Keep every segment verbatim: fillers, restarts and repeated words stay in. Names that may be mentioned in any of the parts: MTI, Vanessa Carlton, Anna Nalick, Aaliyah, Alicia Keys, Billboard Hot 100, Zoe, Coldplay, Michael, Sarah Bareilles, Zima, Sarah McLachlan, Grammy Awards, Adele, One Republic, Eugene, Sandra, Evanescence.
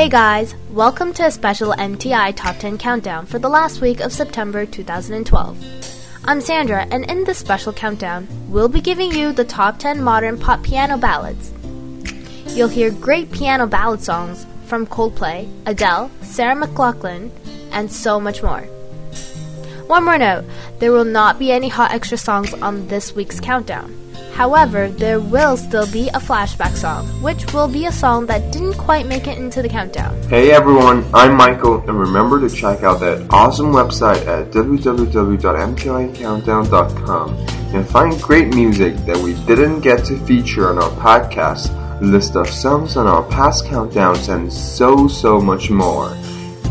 Hey guys, welcome to a special M T I Top ten Countdown for the last week of September two thousand twelve. I'm Sandra, and in this special countdown, we'll be giving you the top ten modern pop piano ballads. You'll hear great piano ballad songs from Coldplay, Adele, Sarah McLachlan, and so much more. One more note, there will not be any hot extra songs on this week's countdown. However, there will still be a flashback song, which will be a song that didn't quite make it into the countdown. Hey everyone, I'm Michael, and remember to check out that awesome website at w w w dot m t i countdown dot com and find great music that we didn't get to feature on our podcast, list of songs on our past countdowns, and so, so much more.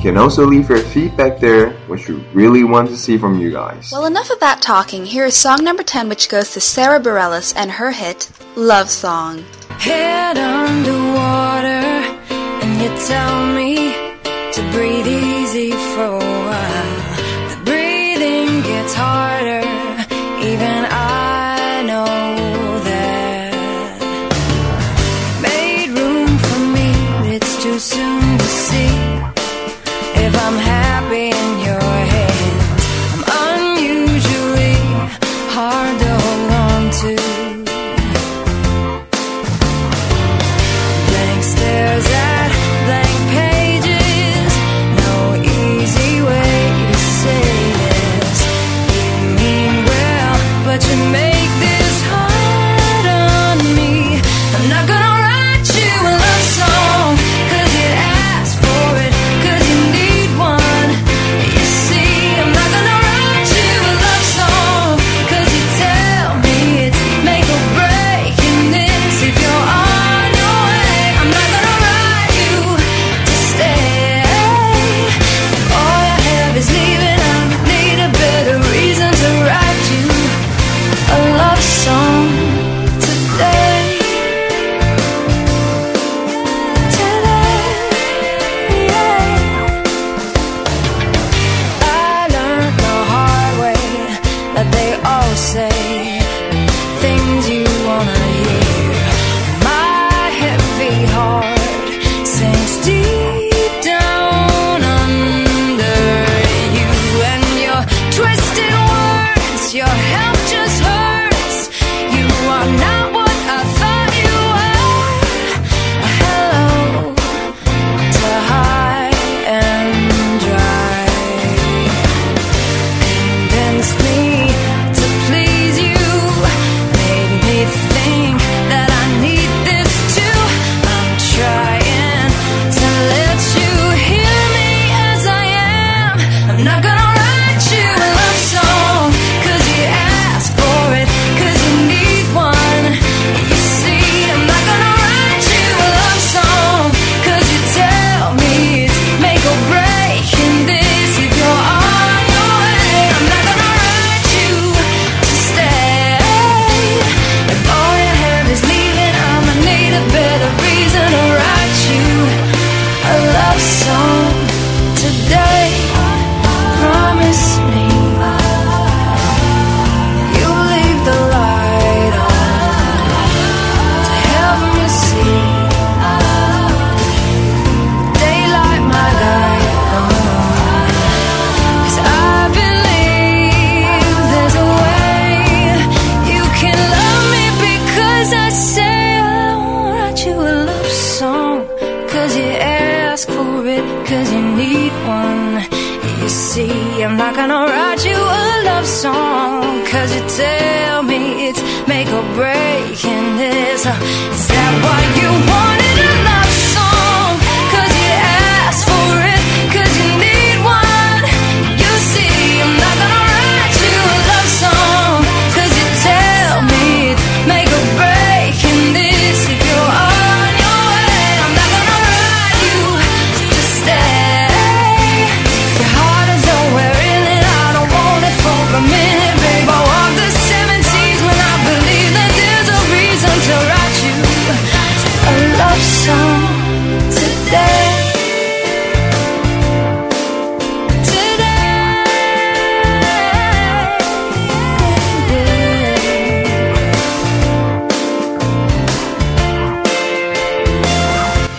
You can also leave your feedback there, which we really want to see from you guys. Well, enough of that talking. Here is song number ten, which goes to Sarah Bareilles and her hit, Love Song. Head underwater, and you tell me to breathe easy for a while. The breathing gets harder, even I know that. Made room for me, but it's too soon to see. If I'm happy in your hands, I'm unusually hard to hold on to. Blank stares at blank pages, no easy way to say this. You mean well, but you make this hard on me. I'm not gonna write you a love song, 'cause you asked for it.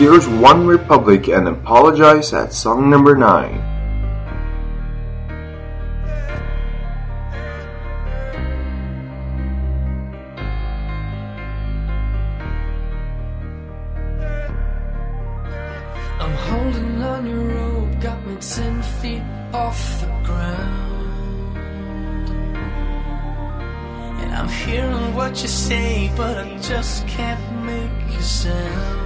Here's One Republic and Apologize at song number nine. I'm holding on your rope, got me ten feet off the ground, and I'm hearing what you say, but I just can't make a sound.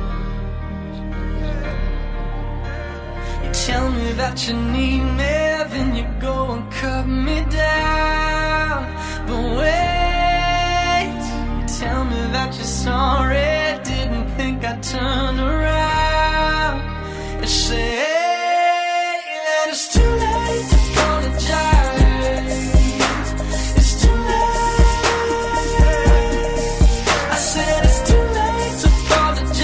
Tell me that you need me, then you go and cut me down. But wait, you tell me that you're sorry, didn't think I'd turn around. You say that it's too late to apologize. It's too late. I said it's too late to apologize.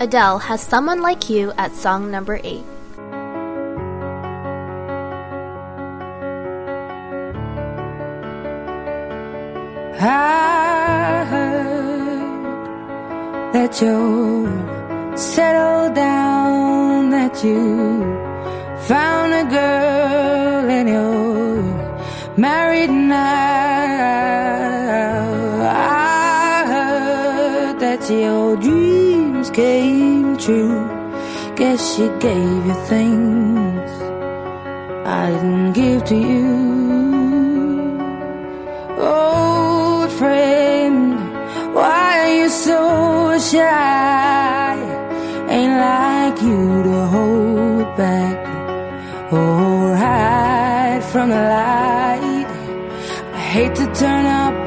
Adele has Someone Like You at song number eight. I heard that you settled down, that you found a girl and you're married now. I heard that your dreams came true. Guess she gave you things I didn't give to you. Old friend, why are you so shy? Ain't like you to hold back or hide from the light. I hate to turn up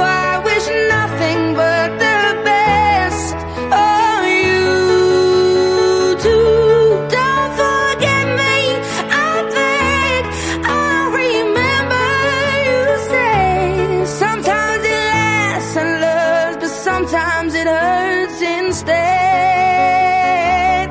I wish nothing but the best of you too. Sometimes it hurts instead.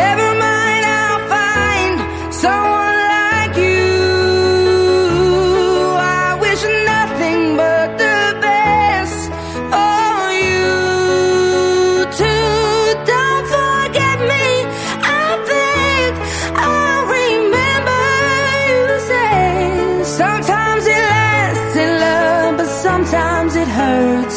Never mind, I'll find someone like you. I wish nothing but the best for you too. Don't forget me, I think I'll remember you said. Sometimes it lasts in love, but sometimes it hurts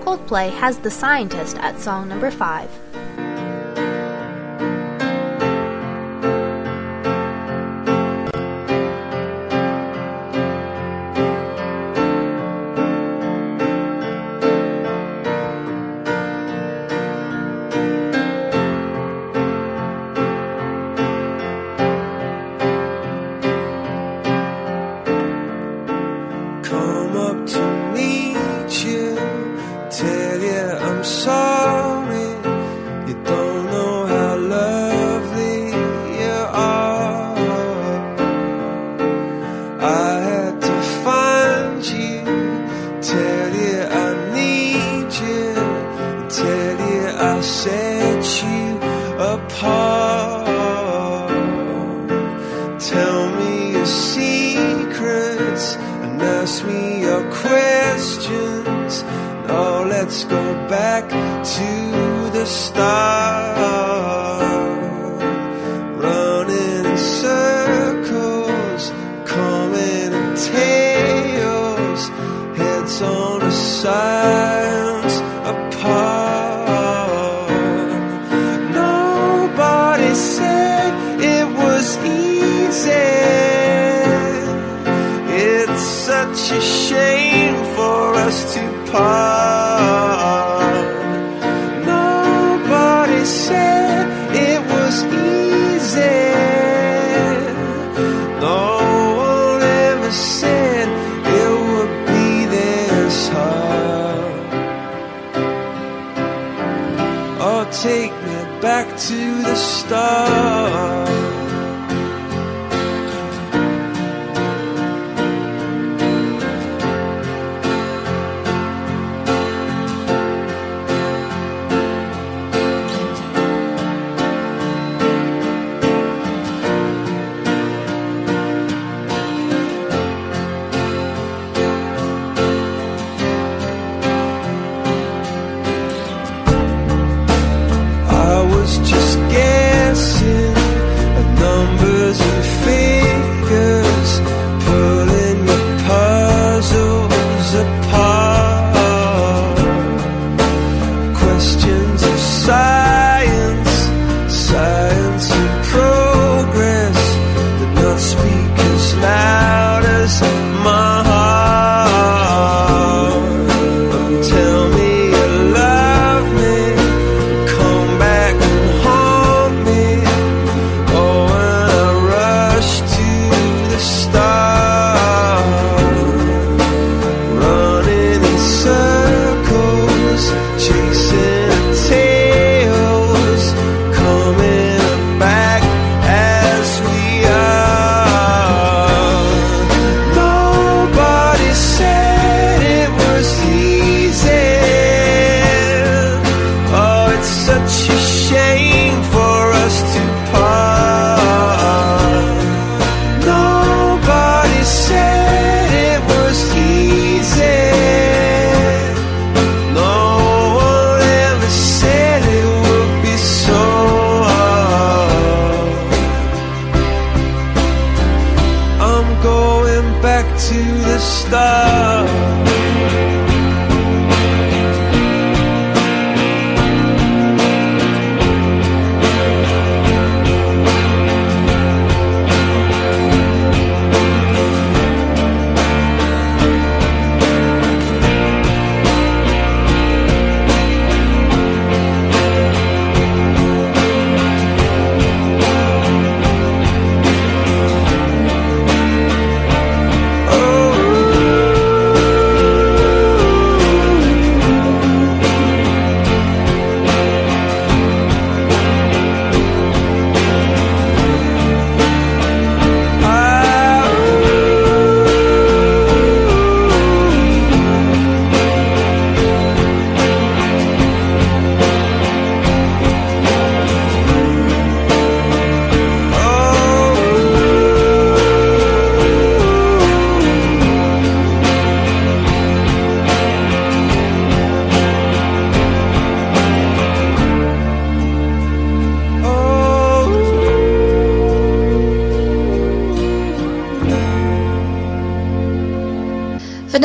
Coldplay has The Scientist at song number five. Ask me your questions, all that let's go back to the start. Running in circles, coming in tails, heads on a silence apart. Nobody said it was easy. It's such a shame for us to part. Nobody said it was easy. No one ever said it would be this hard. Oh, take me back to the start.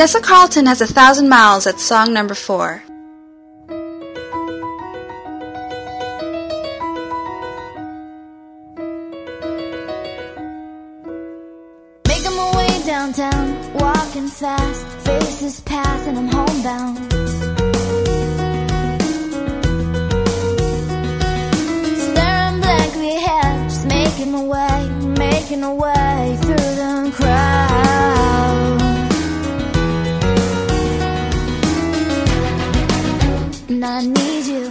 Vanessa Carlton has a thousand miles at song number four. Making my way downtown, walking fast, faces pass and I'm homebound. Staring blankly ahead, just making my way, making my way through the crowd. And I need you,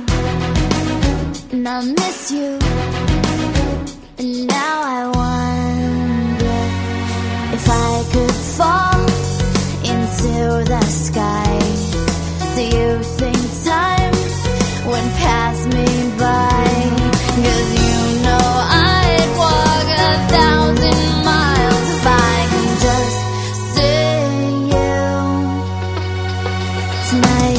and I miss you, and now I wonder if I could fall into the sky. Do you think time went past me by? 'Cause you know I'd walk a thousand miles if I can just see you tonight.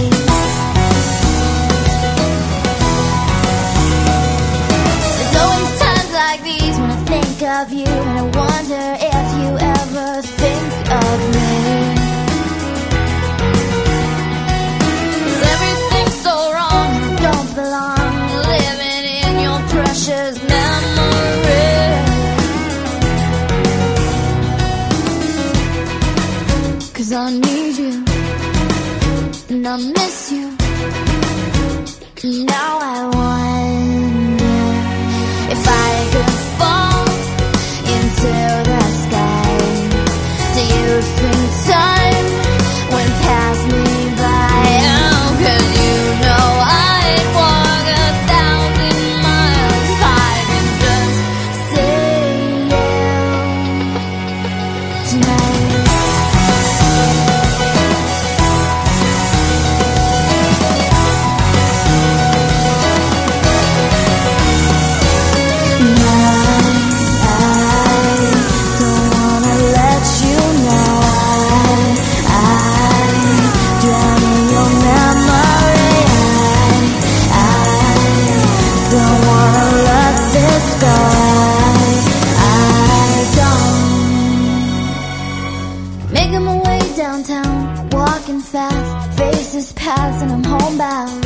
I miss you. Now I wonder if I could fall into the sky. Do you think time went past me by? Oh, 'cause you know I'd walk a thousand miles if I could just say yeah tonight. Past and I'm homebound.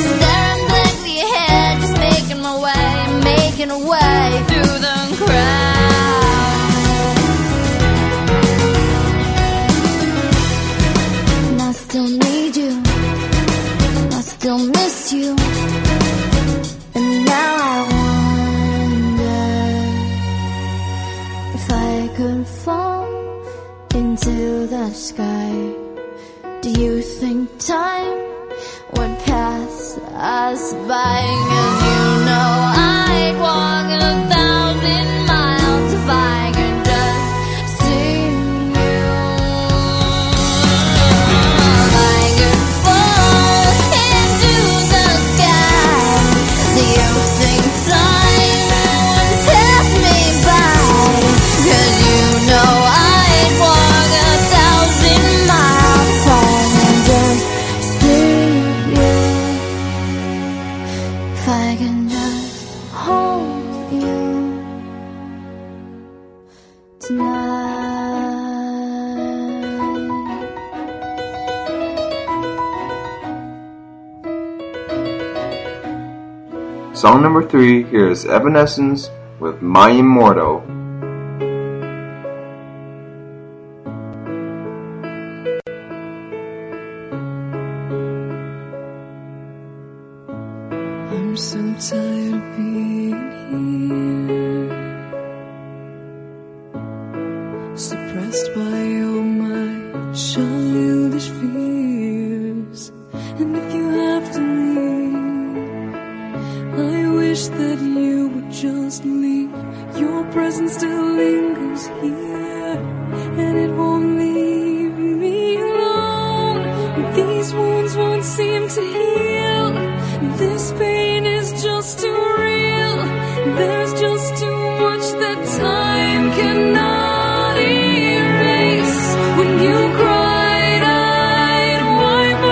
Staring blankly ahead, just making my way, making a way through the crowd. And I still need you, and I still miss you. And now I wonder if I could fall into the sky. Do you think time would pass us by? 'Cause you know I'd walk a thousand miles if I could just see you. If I could fall into the sky, do you think time would pass me by? 'Cause you know I'd walk song number three. Here is Evanescence with My Immortal. I'm so tired of being here, suppressed by all my childish fears, and if you have to leave, I wish that you would just leave. Your presence still lingers here, and it won't leave me alone. These wounds won't seem to heal. This pain is just too real. There's just too much that time cannot erase. When you cry, but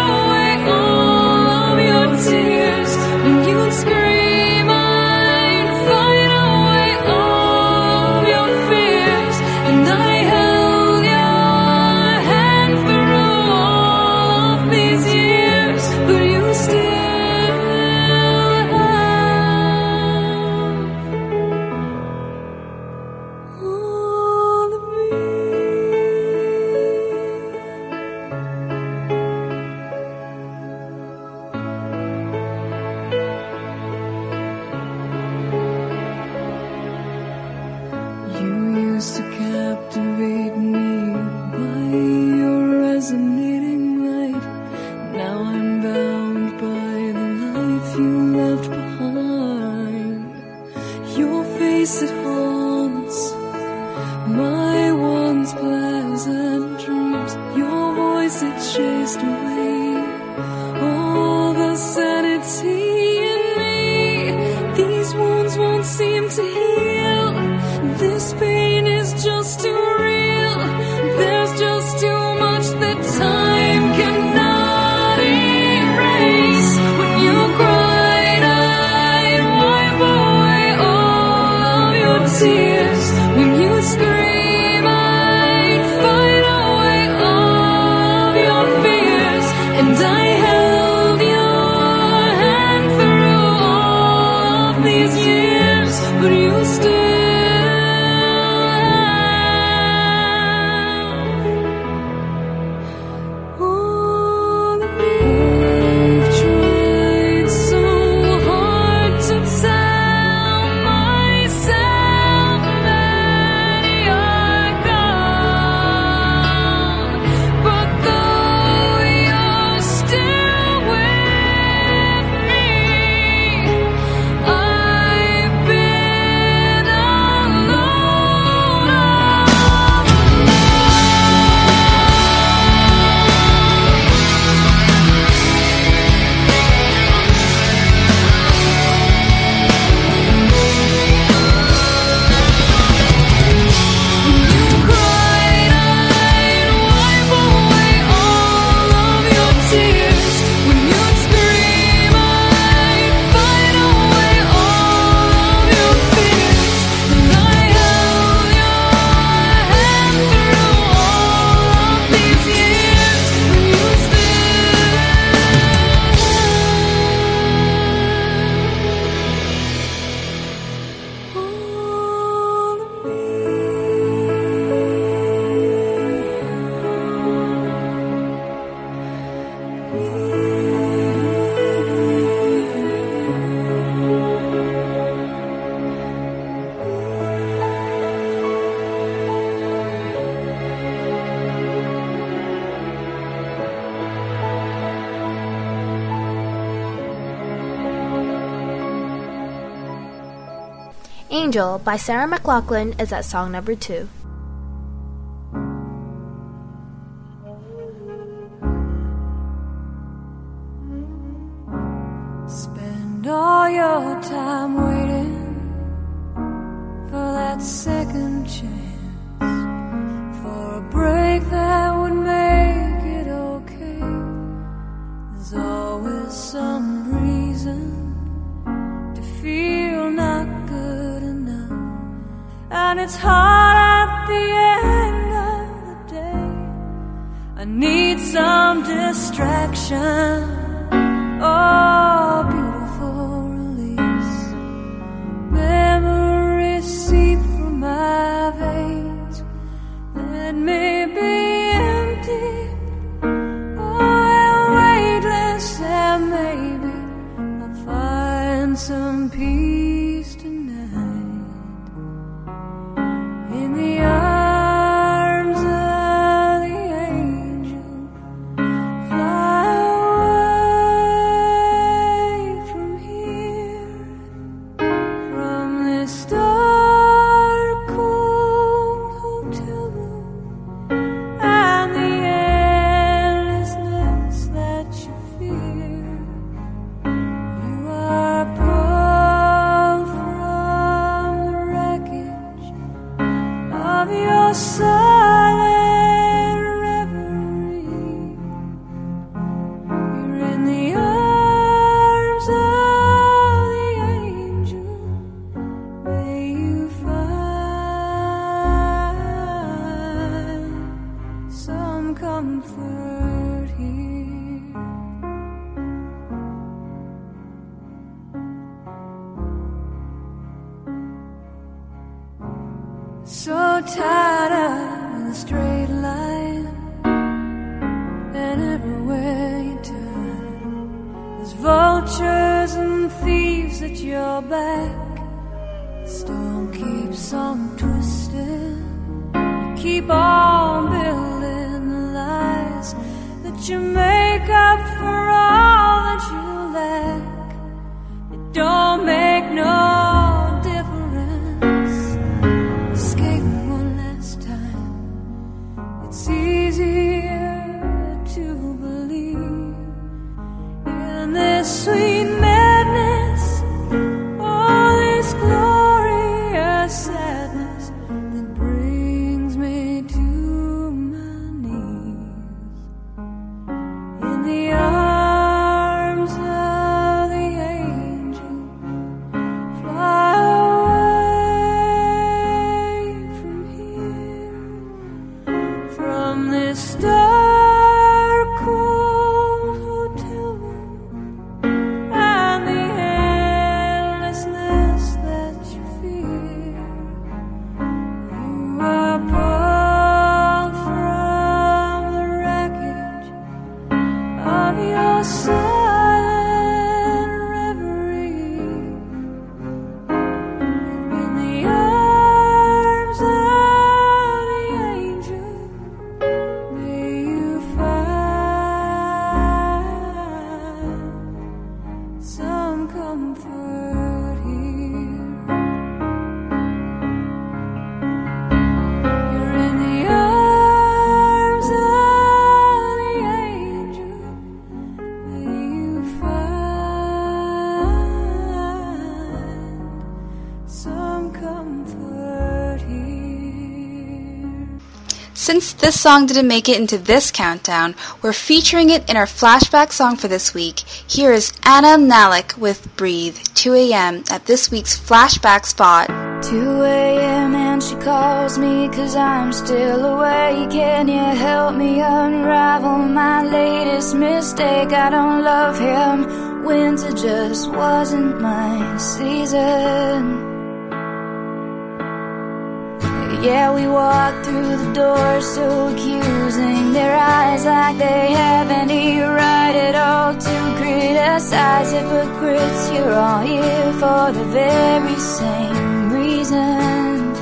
you still. Angel by Sarah McLachlan is at song number two. Spend all your time waiting for that second chance, for a break that would make it okay. There's always some reason to feel not good. And it's hard at the end of the day. I need some distraction. Oh, beautiful release. Memories seep through my veins. Let me be empty. Oh, and weightless, and maybe I'll find some peace. Since this song didn't make it into this countdown, we're featuring it in our flashback song for this week. Here is Anna Nalick with Breathe, two a.m. at this week's flashback spot. two a.m. and she calls me cause I'm still awake. Can you help me unravel my latest mistake? I don't love him. Winter just wasn't my season. Yeah, we walked through the door so accusing, their eyes like they have any right at criticize hypocrites, you're all here for the very same reason.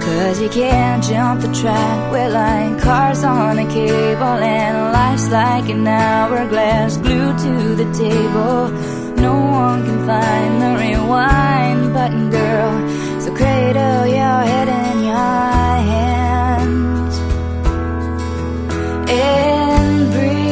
'Cause you can't jump the track, we're like cars on a cable, and life's like an hourglass glued to the table. No one can find the rewind button, girl, so cradle your head in your hands and breathe.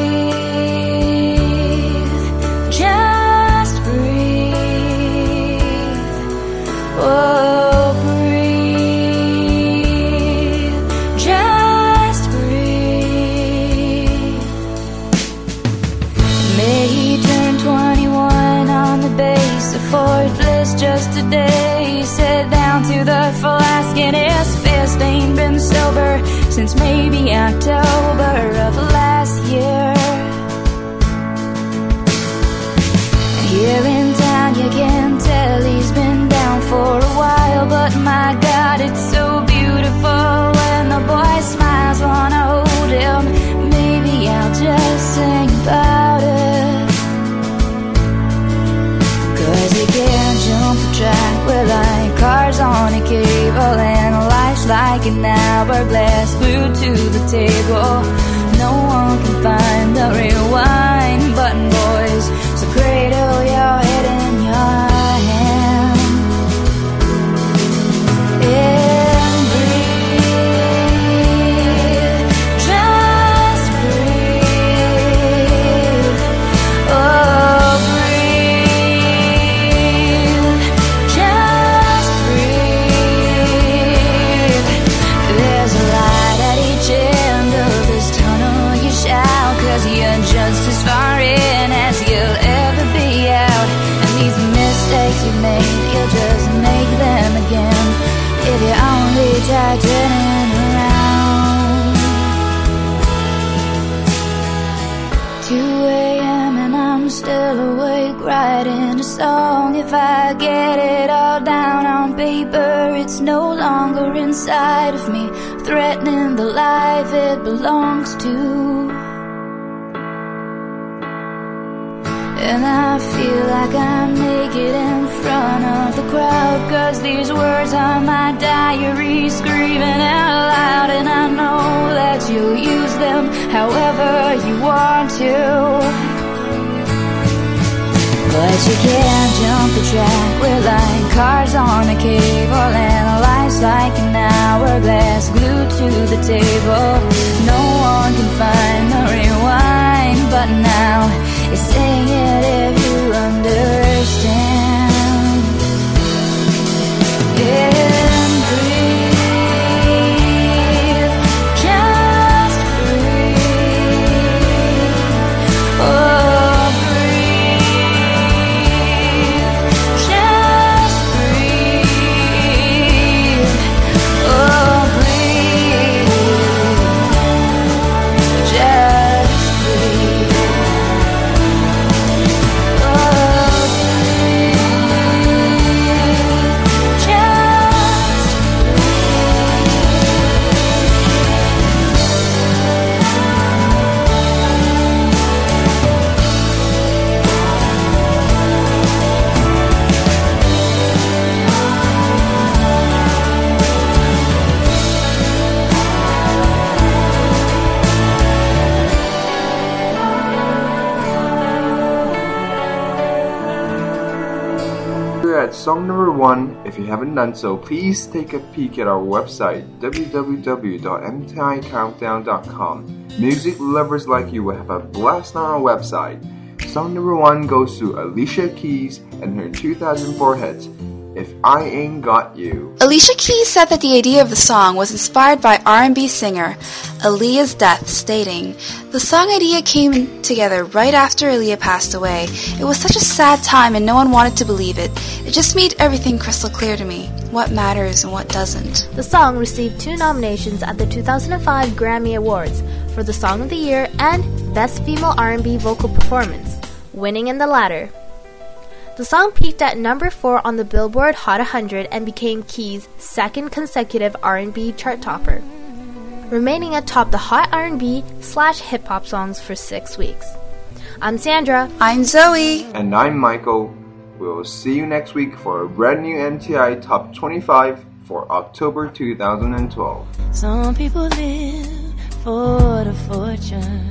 Oh, breathe, just breathe. May he turn twenty-one on the base of Fort Bliss just today. He sat down to the flask and his fist ain't been sober since maybe October of last year. Here in town you can tell he's been down for a while, but my God, it's so beautiful when the boy smiles, wanna hold him. Maybe I'll just sing about it. 'Cause you can't jump the track, we're like cars on a cable, and life's like an hourglass glued to the table. No one can find the rewind button, boys, so cradle your head in your hand. Yeah. Try turning around. two a.m. and I'm still awake writing a song. If I get it all down on paper, it's no longer inside of me, threatening the life it belongs to. And I feel like I'm naked in front of the crowd, 'cause these words are my diary screaming out loud, and I know that you'll use them however you want to. But you can't jump the track, we're like cars on a cable, and life's like an hourglass glued to the table. No one can find the rewind button now, it's saying it if you understand. And breathe, just breathe. Oh, breathe, just breathe. Oh, breathe, just breathe. Oh. At song number one. If you haven't done so, please take a peek at our website, w w w dot m t i countdown dot com. Music lovers like you will have a blast on our website. Song number one goes to Alicia Keys and her two thousand four hit, If I Ain't Got You. Alicia Keys said that the idea of the song was inspired by R and B singer Aaliyah's death, stating, "The song idea came together right after Aaliyah passed away. It was such a sad time and no one wanted to believe it. It just made everything crystal clear to me, what matters and what doesn't." The song received two nominations at the two thousand five Grammy Awards for the Song of the Year and Best Female R and B Vocal Performance, winning in the latter. The song peaked at number four on the Billboard Hot one hundred and became Keys' second consecutive R and B chart topper, remaining atop the Hot R and B slash Hip Hop songs for six weeks. I'm Sandra. I'm Zoe. And I'm Michael. We'll see you next week for a brand new M T I Top twenty-five for October two thousand twelve. Some people live for the fortune.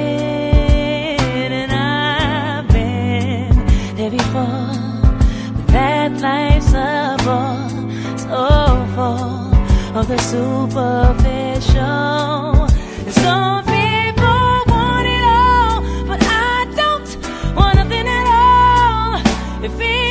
And I've been there before, but that life's a bore so full of the superficial. And some people want it all, but I don't want nothing at all. If it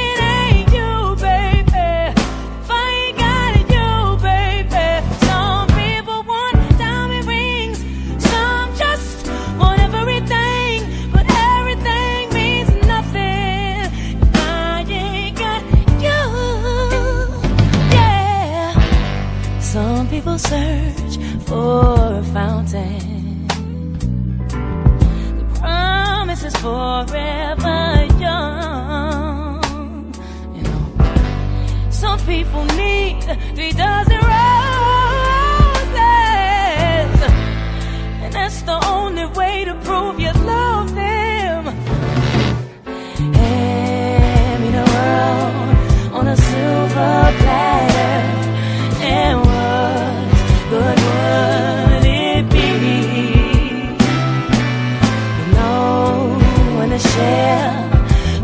search for a fountain, the promise is forever young. You know, some people need three dozen roses, and that's the only way to prove you love them. Hand me the world on a silver platter, and would it be no one to share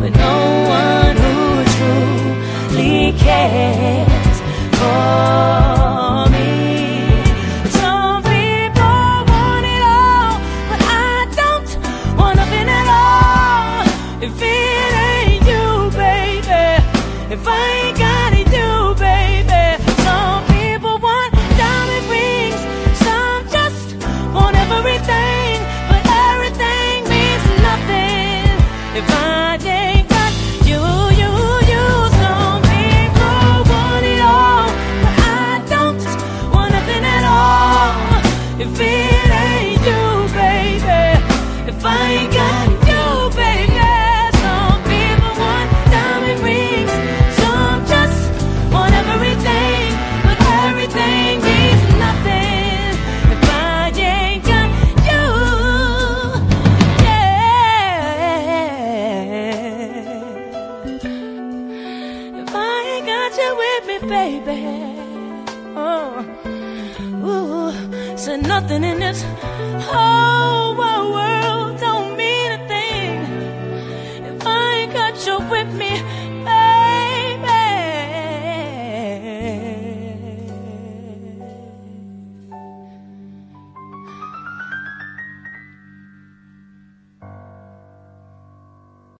with no one who truly cares for me? Some people want it all, but I don't want nothing at all. If it ain't you, baby, if I ain't got it, you, baby. Some people want diamond rings. Everything, but everything means nothing if I ain't got you, you, you. Some people want it all, but I don't want nothing at all. If it ain't you, baby, if I ain't got you, baby. Some people want diamond rings, some just want everything, but everything means nothing if I ain't got. Nothing in this whole world